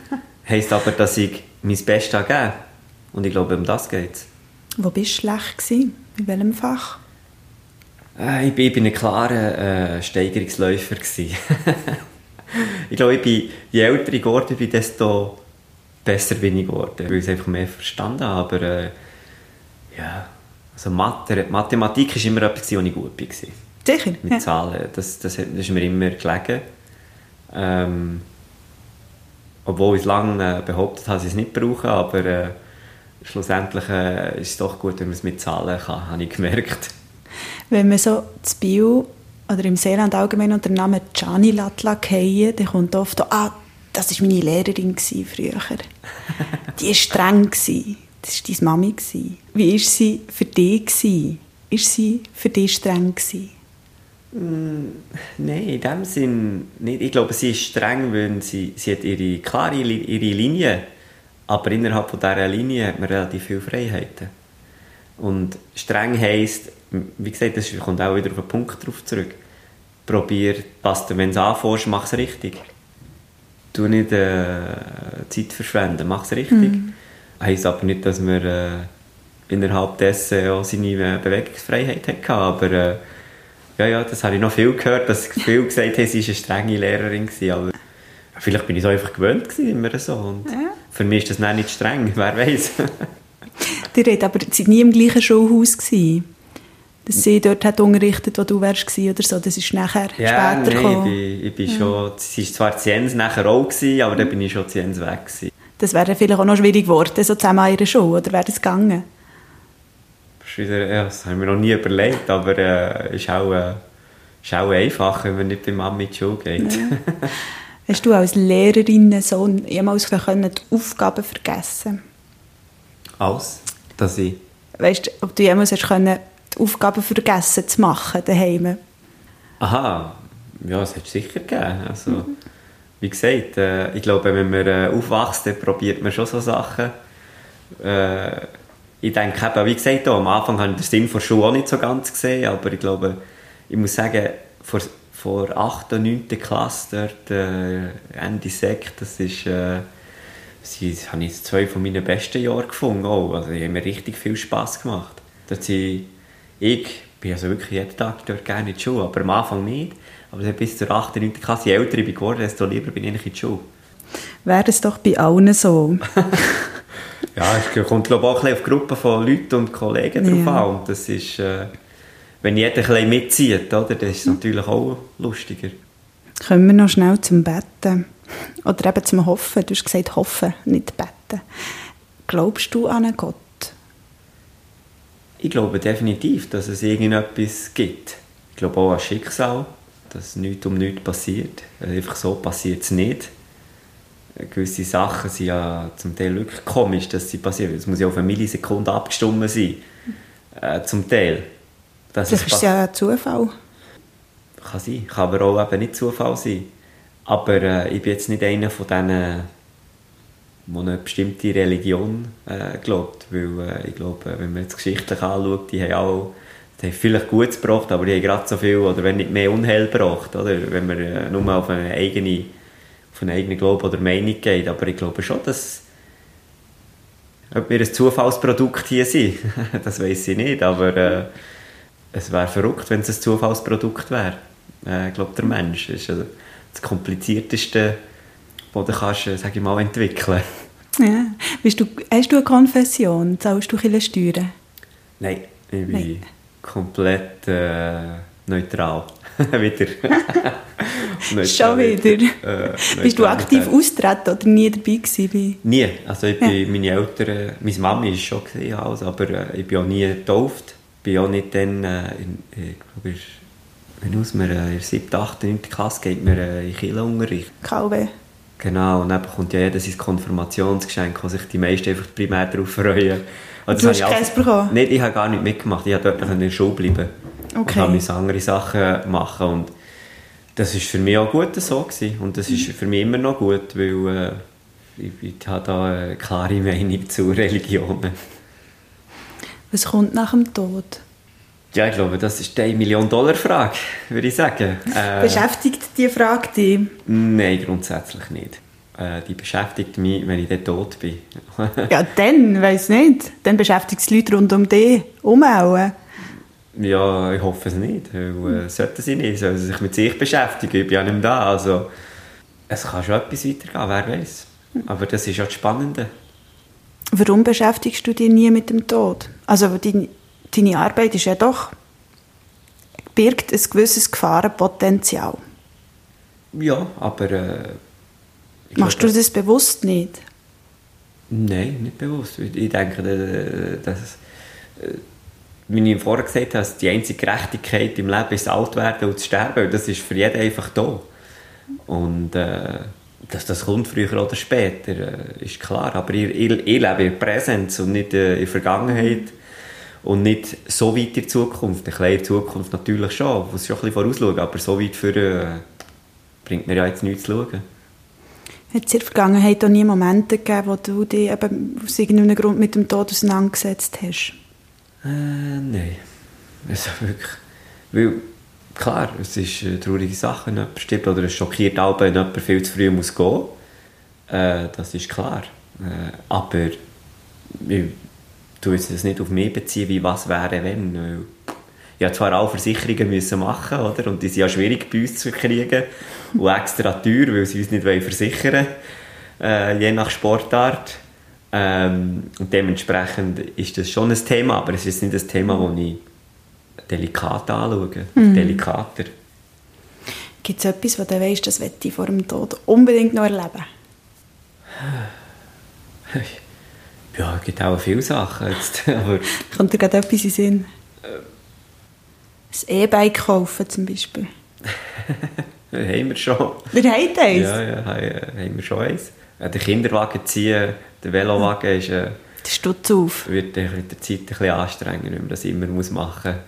Heisst aber, dass ich mein Bestes gegeben. Und ich glaube, um das geht es. Wo bist du schlecht gewesen? In welchem Fach? Äh, ich war ein klarer äh, Steigerungsläufer. Ich glaube, ich bin, je älter ich geworden bin, desto besser bin ich geworden. Weil ich es einfach mehr verstanden habe. Aber äh, ja, also Mathe, Mathematik war immer etwas, wo ich gut war. Sicher? Mit ja. Zahlen, das, das, das ist mir immer gelegen. Ähm, obwohl ich es lange äh, behauptet habe, dass ich es nicht brauche, aber äh, schlussendlich äh, ist es doch gut, wenn man es mit Zahlen kann, habe ich gemerkt. Wenn man so in Biel oder im Seeland allgemein unter dem Namen Gianni Latla fallen, dann kommt oft so, ah, das war meine Lehrerin früher. Die war streng, das war deine Mami. Wie war sie für dich? War sie für dich streng? Nein, in dem Sinn nicht. Ich glaube, sie ist streng, weil sie, sie hat ihre klare ihre Linie, aber innerhalb von dieser Linie hat man relativ viele Freiheiten. Und streng heisst, wie gesagt, das kommt auch wieder auf den Punkt drauf zurück. Probier, was du, wenn du es anfährst, mach es richtig. Du nicht äh, Zeit verschwenden, mach es richtig. Mhm. Heisst aber nicht, dass man äh, innerhalb dessen auch seine Bewegungsfreiheit hatte, aber äh, Ja, ja, das habe ich noch viel gehört, dass viele gesagt haben, sie war eine strenge Lehrerin. Aber vielleicht bin ich so einfach gewöhnt gewesen, immer so. Und ja. Für mich ist das dann nicht streng, wer weiß. Ihr redet aber, sie waren nie im gleichen Schulhaus. Dass sie dort hat unterrichtet, wo du warst oder so, das ist nachher ja, später gekommen. Ja, ich bin schon, sie war zwar Zienz nachher auch, aber dann bin ich schon Zienz weg gewesen. Das wäre vielleicht auch noch schwierig geworden, so zusammen an ihrer Schule, oder wäre das gegangen? Ja, das haben wir noch nie überlegt, aber es äh, ist, äh, ist auch einfach, wenn man nicht bei Mama in die Schule geht. Ja. Hast du als Lehrerin so jemals können, die Aufgaben vergessen? Alles, dass ich... Weißt du, ob du jemals hast können, die Aufgaben vergessen zu machen daheim? Aha, ja, das hat es sicher gegeben. Also, mhm. Wie gesagt, äh, ich glaube, wenn man äh, aufwächst, dann probiert man schon so Sachen. Äh, Ich denke eben, wie gesagt, am Anfang habe ich den Sinn von der Schule auch nicht so ganz gesehen, aber ich glaube, ich muss sagen, vor, vor achter und neunter Klasse, dort, äh, Ende Sekt, das ist, äh, das habe ich zwei von meinen besten Jahren gefunden. Oh, also, die haben mir richtig viel Spass gemacht. Dort ich, ich bin also wirklich jeden Tag dort gerne in die Schule, aber am Anfang nicht. Aber bis zur achter und neunter Klasse, je älter ich bin geworden, desto lieber bin ich in die Schule. Wäre es doch bei allen so. Ja, es kommt glaube auch ein bisschen auf Gruppen von Leuten und Kollegen drauf an. Und das ist, äh, wenn jeder ein bisschen mitzieht, oder, das ist natürlich auch lustiger. Kommen wir noch schnell zum Betten. Oder eben zum Hoffen. Du hast gesagt, hoffen, nicht betten. Glaubst du an einen Gott? Ich glaube definitiv, dass es irgendetwas gibt. Ich glaube auch an Schicksal, dass nichts um nichts passiert. Einfach so passiert es nicht. gewisse Sachen sind ja zum Teil wirklich komisch, dass sie passieren. Es muss ja auf eine Millisekunde abgestimmt sein. Äh, zum Teil. Das, das ist, ist ja Zufall. Kann sein, kann aber auch eben nicht Zufall sein. Aber äh, ich bin jetzt nicht einer von denen, der eine bestimmte Religion äh, glaubt. Weil äh, ich glaube, wenn man jetzt geschichtlich anschaut, die haben auch die haben vielleicht Gutes gebracht, aber die haben gerade so viel, oder wenn nicht mehr, Unheil gebracht. Oder? Wenn man äh, nur mal auf eine eigene auf einen eigenen Glauben oder Meinung geht. Aber ich glaube schon, dass ob wir ein Zufallsprodukt hier sind, das weiss ich nicht. Aber äh, es wäre verrückt, wenn es ein Zufallsprodukt wäre. Äh, ich glaube, der Mensch ist also das komplizierteste, was du kannst, sag ich mal, entwickeln. Ja. Bist du, hast du eine Konfession? Zahlst du viele Steuern? Nein, ich bin Nein. komplett äh, neutral. wieder. Schon wieder. Äh, Bist du aktiv austreten oder nie dabei gewesen? Nie. Also ich ja. bin meine Eltern, meine Mami war schon, also, aber ich bin auch nie getauft. Ich bin auch nicht dann, äh, in, ich, ich, wenn aus mir in der siebten, achten, neunten Klasse geht man äh, in Kirchenunterricht. K W. Genau, und dann bekommt ja jeder sein Konfirmationsgeschenk, wo sich die meisten einfach primär darauf freuen. Und du hast keins bekommen? Nein, ich habe gar nicht mitgemacht. Ich konnte dort noch in der Schule bleiben. Okay. Und musste andere Sachen machen. Und das war für mich auch gut so gewesen. Und das ist für mich immer noch gut, weil äh, ich, ich habe da eine klare Meinung zu Religionen. Was kommt nach dem Tod? Ja, ich glaube, das ist die ein Million Dollar Frage, würde ich sagen. Äh, beschäftigt die Frage dich? Nein, grundsätzlich nicht. Äh, die beschäftigt mich, wenn ich dann tot bin. Ja, dann, weiss nicht. Dann beschäftigt es die Leute rund um dich, um auch. Ja, ich hoffe es nicht, weil äh, sollten sie nicht, sollen sie sich mit sich beschäftigen, ich bin ja nicht mehr da, also es kann schon etwas weitergehen, wer weiß. Aber das ist ja das Spannende. Warum beschäftigst du dich nie mit dem Tod? Also deine, deine Arbeit ist ja doch, birgt ein gewisses Gefahrenpotenzial. Ja, aber... Äh, machst glaub, du das bewusst nicht? Nein, nicht bewusst. Ich denke, dass... Äh, wie ich vorher gesagt habe, die einzige Gerechtigkeit im Leben ist, alt werden und zu sterben. Das ist für jeden einfach da. Und äh, dass das kommt früher oder später, äh, ist klar. Aber ich, ich, ich lebe in Präsenz und nicht äh, in der Vergangenheit und nicht so weit in der Zukunft. Ein bisschen in der Zukunft natürlich schon, muss schon ein bisschen vorausschauen, aber so weit vor äh, bringt mir ja jetzt nichts zu schauen. Hat es in der Vergangenheit auch nie Momente gegeben, wo du dich eben aus irgendeinem Grund mit dem Tod auseinandergesetzt hast? Äh, nein. Also wirklich. Weil, klar, es ist eine traurige Sache, wenn jemand stirbt, oder es schockiert auch, wenn jemand viel zu früh muss gehen. Äh, das ist klar. Äh, aber ich tue es nicht auf mich beziehen, wie was wäre, wenn. Weil ich musste zwar auch Versicherungen müssen machen, oder? Und die sind ja schwierig bei uns zu kriegen und extra teuer, weil sie uns nicht versichern wollen, äh, je nach Sportart. Ähm, und dementsprechend ist das schon ein Thema, aber es ist nicht ein Thema, das ich delikat anschaue, mm. delikater. Gibt es etwas, was du weißt, das möchte ich vor dem Tod unbedingt noch erleben? Ja, es gibt auch viele Sachen. Jetzt, aber kommt dir gerade etwas in den Sinn? Äh, ein E-Bike kaufen zum Beispiel. Das haben wir schon. Wir haben eins? Ja, ja, haben wir schon eins. Den Kinderwagen ziehen, der Velowagen ist, äh, stutzt auf. Wird mit der Zeit ein bisschen anstrengender, wenn man das immer machen muss.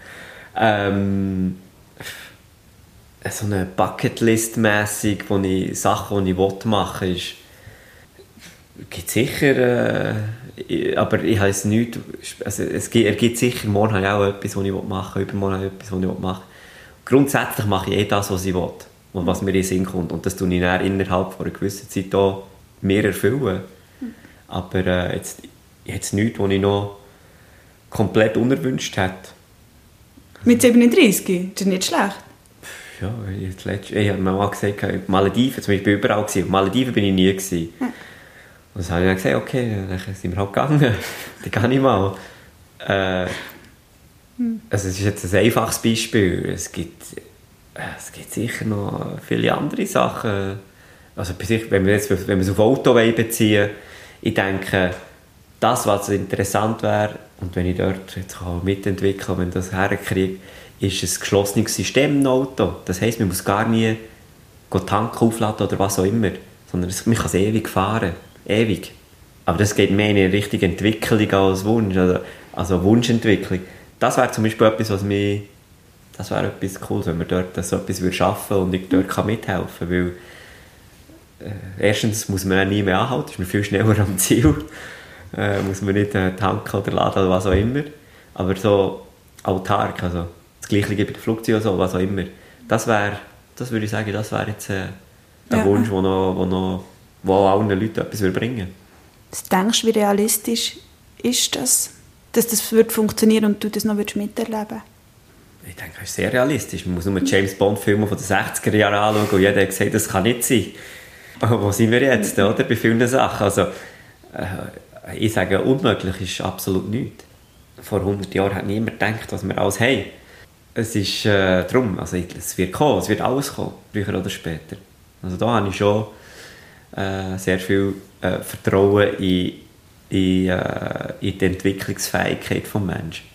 Ähm, so eine Bucketlist-mässig, wo ich Sachen, die ich machen will, gibt es sicher, äh, aber ich habe es nicht, also es gibt, er gibt sicher, morgen habe ich auch etwas, was ich machen will, übermorgen habe ich etwas, was ich machen will. Grundsätzlich mache ich eh das, was ich will und was mir in den Sinn kommt, und das tue ich dann innerhalb von einer gewissen Zeit auch mehr erfüllen. Aber äh, jetzt, jetzt nichts, was ich noch komplett unerwünscht hätte. Mit siebenunddreißig? Das ist nicht schlecht. Ja, ich, letzte, ich habe mir mal gesagt, ich Malediven, zum Beispiel überall gewesen. Auf Malediven war ich nie gewesen. Hm. Und dann habe ich dann gesagt, okay, dann sind wir halt gegangen. Dann gehe ich mal. Äh, hm. Also es ist jetzt ein einfaches Beispiel. Es gibt, es gibt sicher noch viele andere Sachen. Also wenn wir jetzt, wenn wir es auf Auto beziehen, ich denke, das, was interessant wäre, und wenn ich dort jetzt mitentwickeln, wenn ich das herkriege, ist ein geschlossenes System im Auto. Das heisst, man muss gar nie Tank aufladen oder was auch immer. sondern man kann es ewig fahren. Ewig. Aber das geht mehr in eine richtige Entwicklung als Wunsch, also, also Wunschentwicklung. Das wäre zum Beispiel etwas, was mich, das wäre etwas cool, wenn man dort so etwas schaffen würde und ich dort kann mithelfen kann, weil äh, erstens muss man nie mehr anhalten, ist man viel schneller am Ziel, äh, muss man nicht äh, tanken oder laden oder was auch immer, aber so autark, also das Gleiche bei den Flugzeugen, so, was auch immer, das wäre, das würde ich sagen, das wäre jetzt äh, ein ja. Wunsch, der noch, wo noch wo allen Leuten etwas bringen würde. Was denkst du, wie realistisch ist das, dass das wird funktionieren und du das noch miterleben würdest? Ich denke, das ist sehr realistisch. Man muss nur James-Bond-Filme von den sechziger Jahren anschauen und jeder hat gesagt, das kann nicht sein. Aber wo sind wir jetzt, oder? Bei vielen Sachen. Also, äh, ich sage, unmöglich ist absolut nichts. Vor hundert Jahren hat niemand gedacht, was wir alles haben. Es ist äh, darum, also, es wird kommen, es wird alles kommen, früher oder später. Also da habe ich schon äh, sehr viel äh, Vertrauen in, in, äh, in die Entwicklungsfähigkeit des Menschen.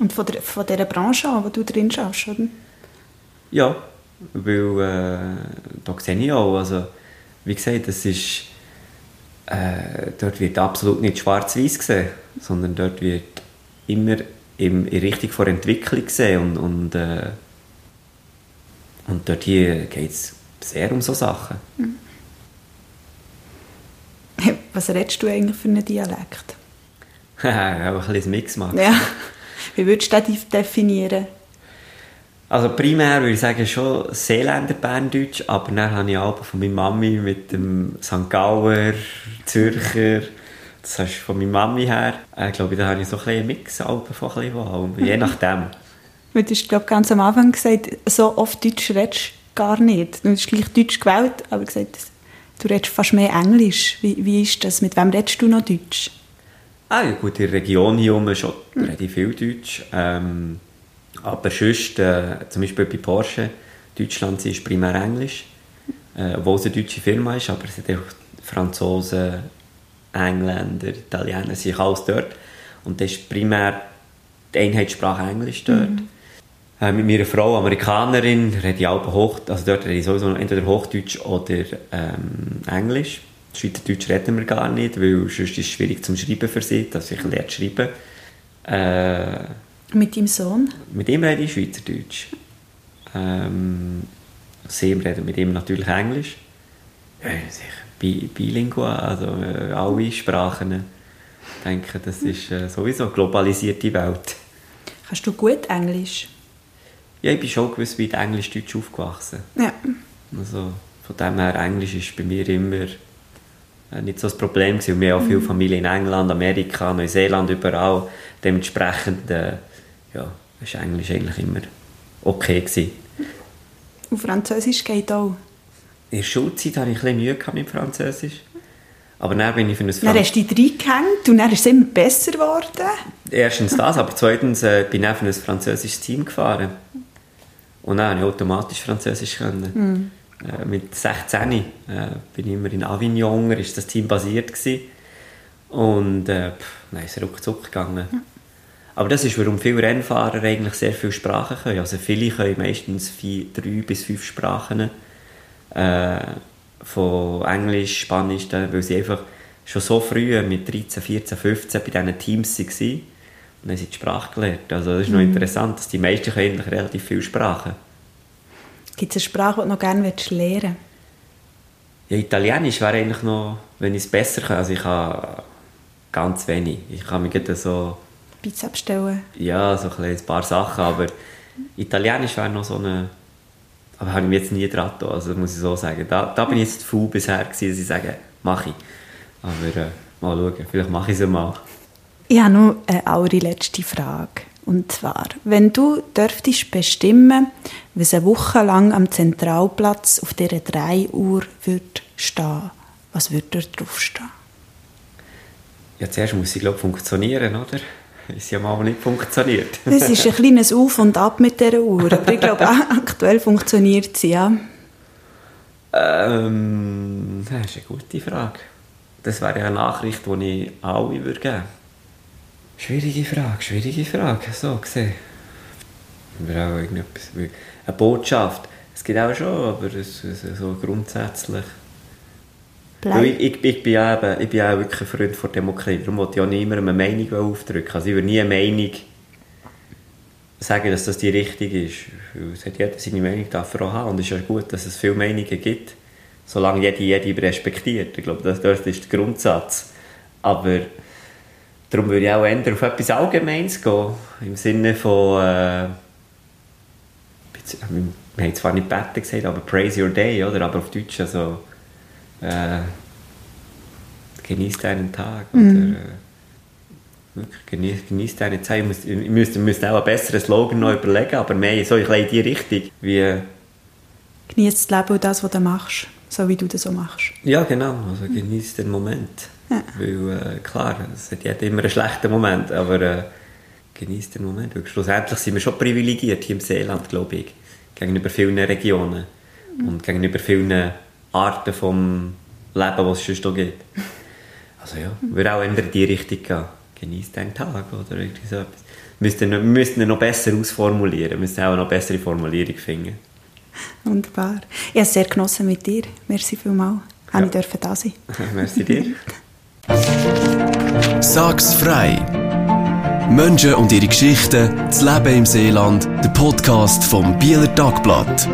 Und von, der, von dieser Branche an, wo du drin arbeitest, oder? Ja, weil äh, da sehe ich auch, also, wie gesagt, das ist, äh, dort wird absolut nicht schwarz-weiß gesehen, sondern dort wird immer im, in Richtung der Entwicklung gesehen und, und, äh, und dort geht es sehr um solche Sachen. Mhm. Was redest du eigentlich für einen Dialekt? Ja, ein bisschen Mix machen. Ja. Wie würdest du das definieren? Also primär würde ich sagen, schon Seeländer Berndeutsch, aber dann habe ich auch von meiner Mami mit dem Sankt Gauer, Zürcher, das ist von meiner Mami her. Äh, glaube ich, da habe ich so ein bisschen einen Mix von ein bisschen, je nachdem. Du hast, glaube ich, ganz am Anfang gesagt, so oft Deutsch redest du gar nicht. Du hast gleich Deutsch gewählt, aber gesagt, du redest fast mehr Englisch. Wie, wie ist das? Mit wem redest du noch Deutsch? Ah ja gut, in der Region hier oben schon rede ich viel Deutsch, ähm, aber sonst, äh, zum Beispiel bei Porsche, Deutschland ist primär Englisch, äh, obwohl es eine deutsche Firma ist, aber es sind auch Franzosen, Engländer, Italiener, es ist alles dort und das ist primär die Einheitssprache Englisch dort. Mhm. Äh, mit meiner Frau, Amerikanerin, rede ich auch Hoch, also dort rede ich sowieso entweder Hochdeutsch oder ähm, Englisch. Schweizerdeutsch reden wir gar nicht, weil sonst ist es schwierig zum Schreiben für sie, dass ich lerne schreiben. Äh, mit deinem Sohn? Mit ihm rede ich Schweizerdeutsch. Ähm, sie reden mit ihm natürlich Englisch. Ja, sicher. Bilingual, also äh, alle Sprachen. Ich denke, das ist äh, sowieso eine globalisierte Welt. Kannst du gut Englisch? Ja, ich bin schon gewiss weit Englisch-Deutsch aufgewachsen. Ja. Also, von dem her, Englisch ist bei mir immer nicht so ein Problem gewesen. Wir haben auch viele Familien in England, Amerika, Neuseeland, überall. Dementsprechend äh, ja, ist Englisch eigentlich immer okay gewesen. Und Französisch geht auch? In der Schulzeit hatte ich ein bisschen Mühe mit Französisch. Aber dann bin ich für ein Franz... Dann hast du dich reingehängt und dann ist es immer besser geworden. Erstens das, aber zweitens äh, bin ich für ein französisches Team gefahren. Und dann konnte ich automatisch Französisch. Können. Mm. Äh, mit sechzehn äh, bin ich immer in Avignon, ist das Team basiert gewesen. Und äh, pff, dann ist es ruckzuck gegangen. Ja. Aber das ist, warum viele Rennfahrer eigentlich sehr viele Sprachen können. Also viele können meistens vier, drei bis fünf Sprachen. Äh, von Englisch, Spanisch, weil sie einfach schon so früh mit dreizehn, vierzehn, fünfzehn bei diesen Teams waren. Und dann haben sie die Sprache gelernt. Also das ist mhm. noch interessant, dass die meisten können eigentlich relativ viele Sprachen. Gibt es eine Sprache, die du noch gerne lernen möchtest? Ja, Italienisch wäre eigentlich noch, wenn ich es besser kann. Also ich habe ganz wenig. Ich kann mir gerade so... Pizza bestellen? Ja, so ein paar Sachen, aber Italienisch wäre noch so eine... Aber habe ich mir jetzt nie dran getan, also muss ich so sagen. Da, da bin ich jetzt faul bisher gewesen, dass ich sage, mache ich. Aber äh, mal schauen, vielleicht mache ich es mal. Ich habe noch eine letzte Frage. Und zwar, wenn du dürftest bestimmen, was eine Woche lang am Zentralplatz auf dieser drei Uhr wird stehen, was würde dort draufstehen? Ja, zuerst muss sie, glaube ich, funktionieren, oder? Ist ja mal nicht funktioniert. Es ist ein kleines Auf und Ab mit dieser Uhr, aber ich glaube, aktuell funktioniert sie, ja. Ähm, das ist eine gute Frage. Das wäre eine Nachricht, die ich alle geben würde. Schwierige Frage, schwierige Frage, so gesehen. Aber auch irgendetwas, eine Botschaft. Es gibt auch schon, aber es ist so grundsätzlich. Weil ich, ich, ich bin ja eben, ich bin auch wirklich ein Freund von Demokratie. Darum wollte ich auch niemandem eine Meinung aufdrücken. Also ich würde nie eine Meinung sagen, dass das die richtige ist. Es hat jeder seine Meinung, darf er auch haben. Und es ist ja gut, dass es viele Meinungen gibt, solange jede jede respektiert. Ich glaube, das, das ist der Grundsatz. Aber darum würde ich auch eher auf etwas Allgemeines gehen. Im Sinne von... Äh, wir haben zwar nicht Bette gesagt, aber «Praise your day», oder? Aber auf Deutsch also... Äh, genieß deinen Tag, mhm. oder äh, genieß, genieß deine Zeit. Ich müsste müsst auch einen besseren Slogan noch überlegen, aber mehr so ein bisschen in die Richtung. Wie genieß das Leben und das, was du machst, so wie du das so machst. Ja, genau. Also genieß den Moment. Ja. Weil, äh, klar, es hat jeder immer einen schlechten Moment, aber äh, genieß den Moment. Weil schlussendlich sind wir schon privilegiert hier im Seeland, glaube ich, gegenüber vielen Regionen mhm. und gegenüber vielen Arten vom Leben, was es sonst gibt. Also ja, würde auch in die Richtung gehen. Genieß deinen Tag oder irgendwie so etwas. Wir müssten ihn noch besser ausformulieren. Wir müssten auch noch bessere Formulierung finden. Wunderbar. Ich habe es sehr genossen mit dir. Merci vielmals. Ja. Ich durfte da sein. Merci dir. Sag's frei. Menschen und ihre Geschichten, das Leben im Seeland, der Podcast vom Bieler Tagblatt.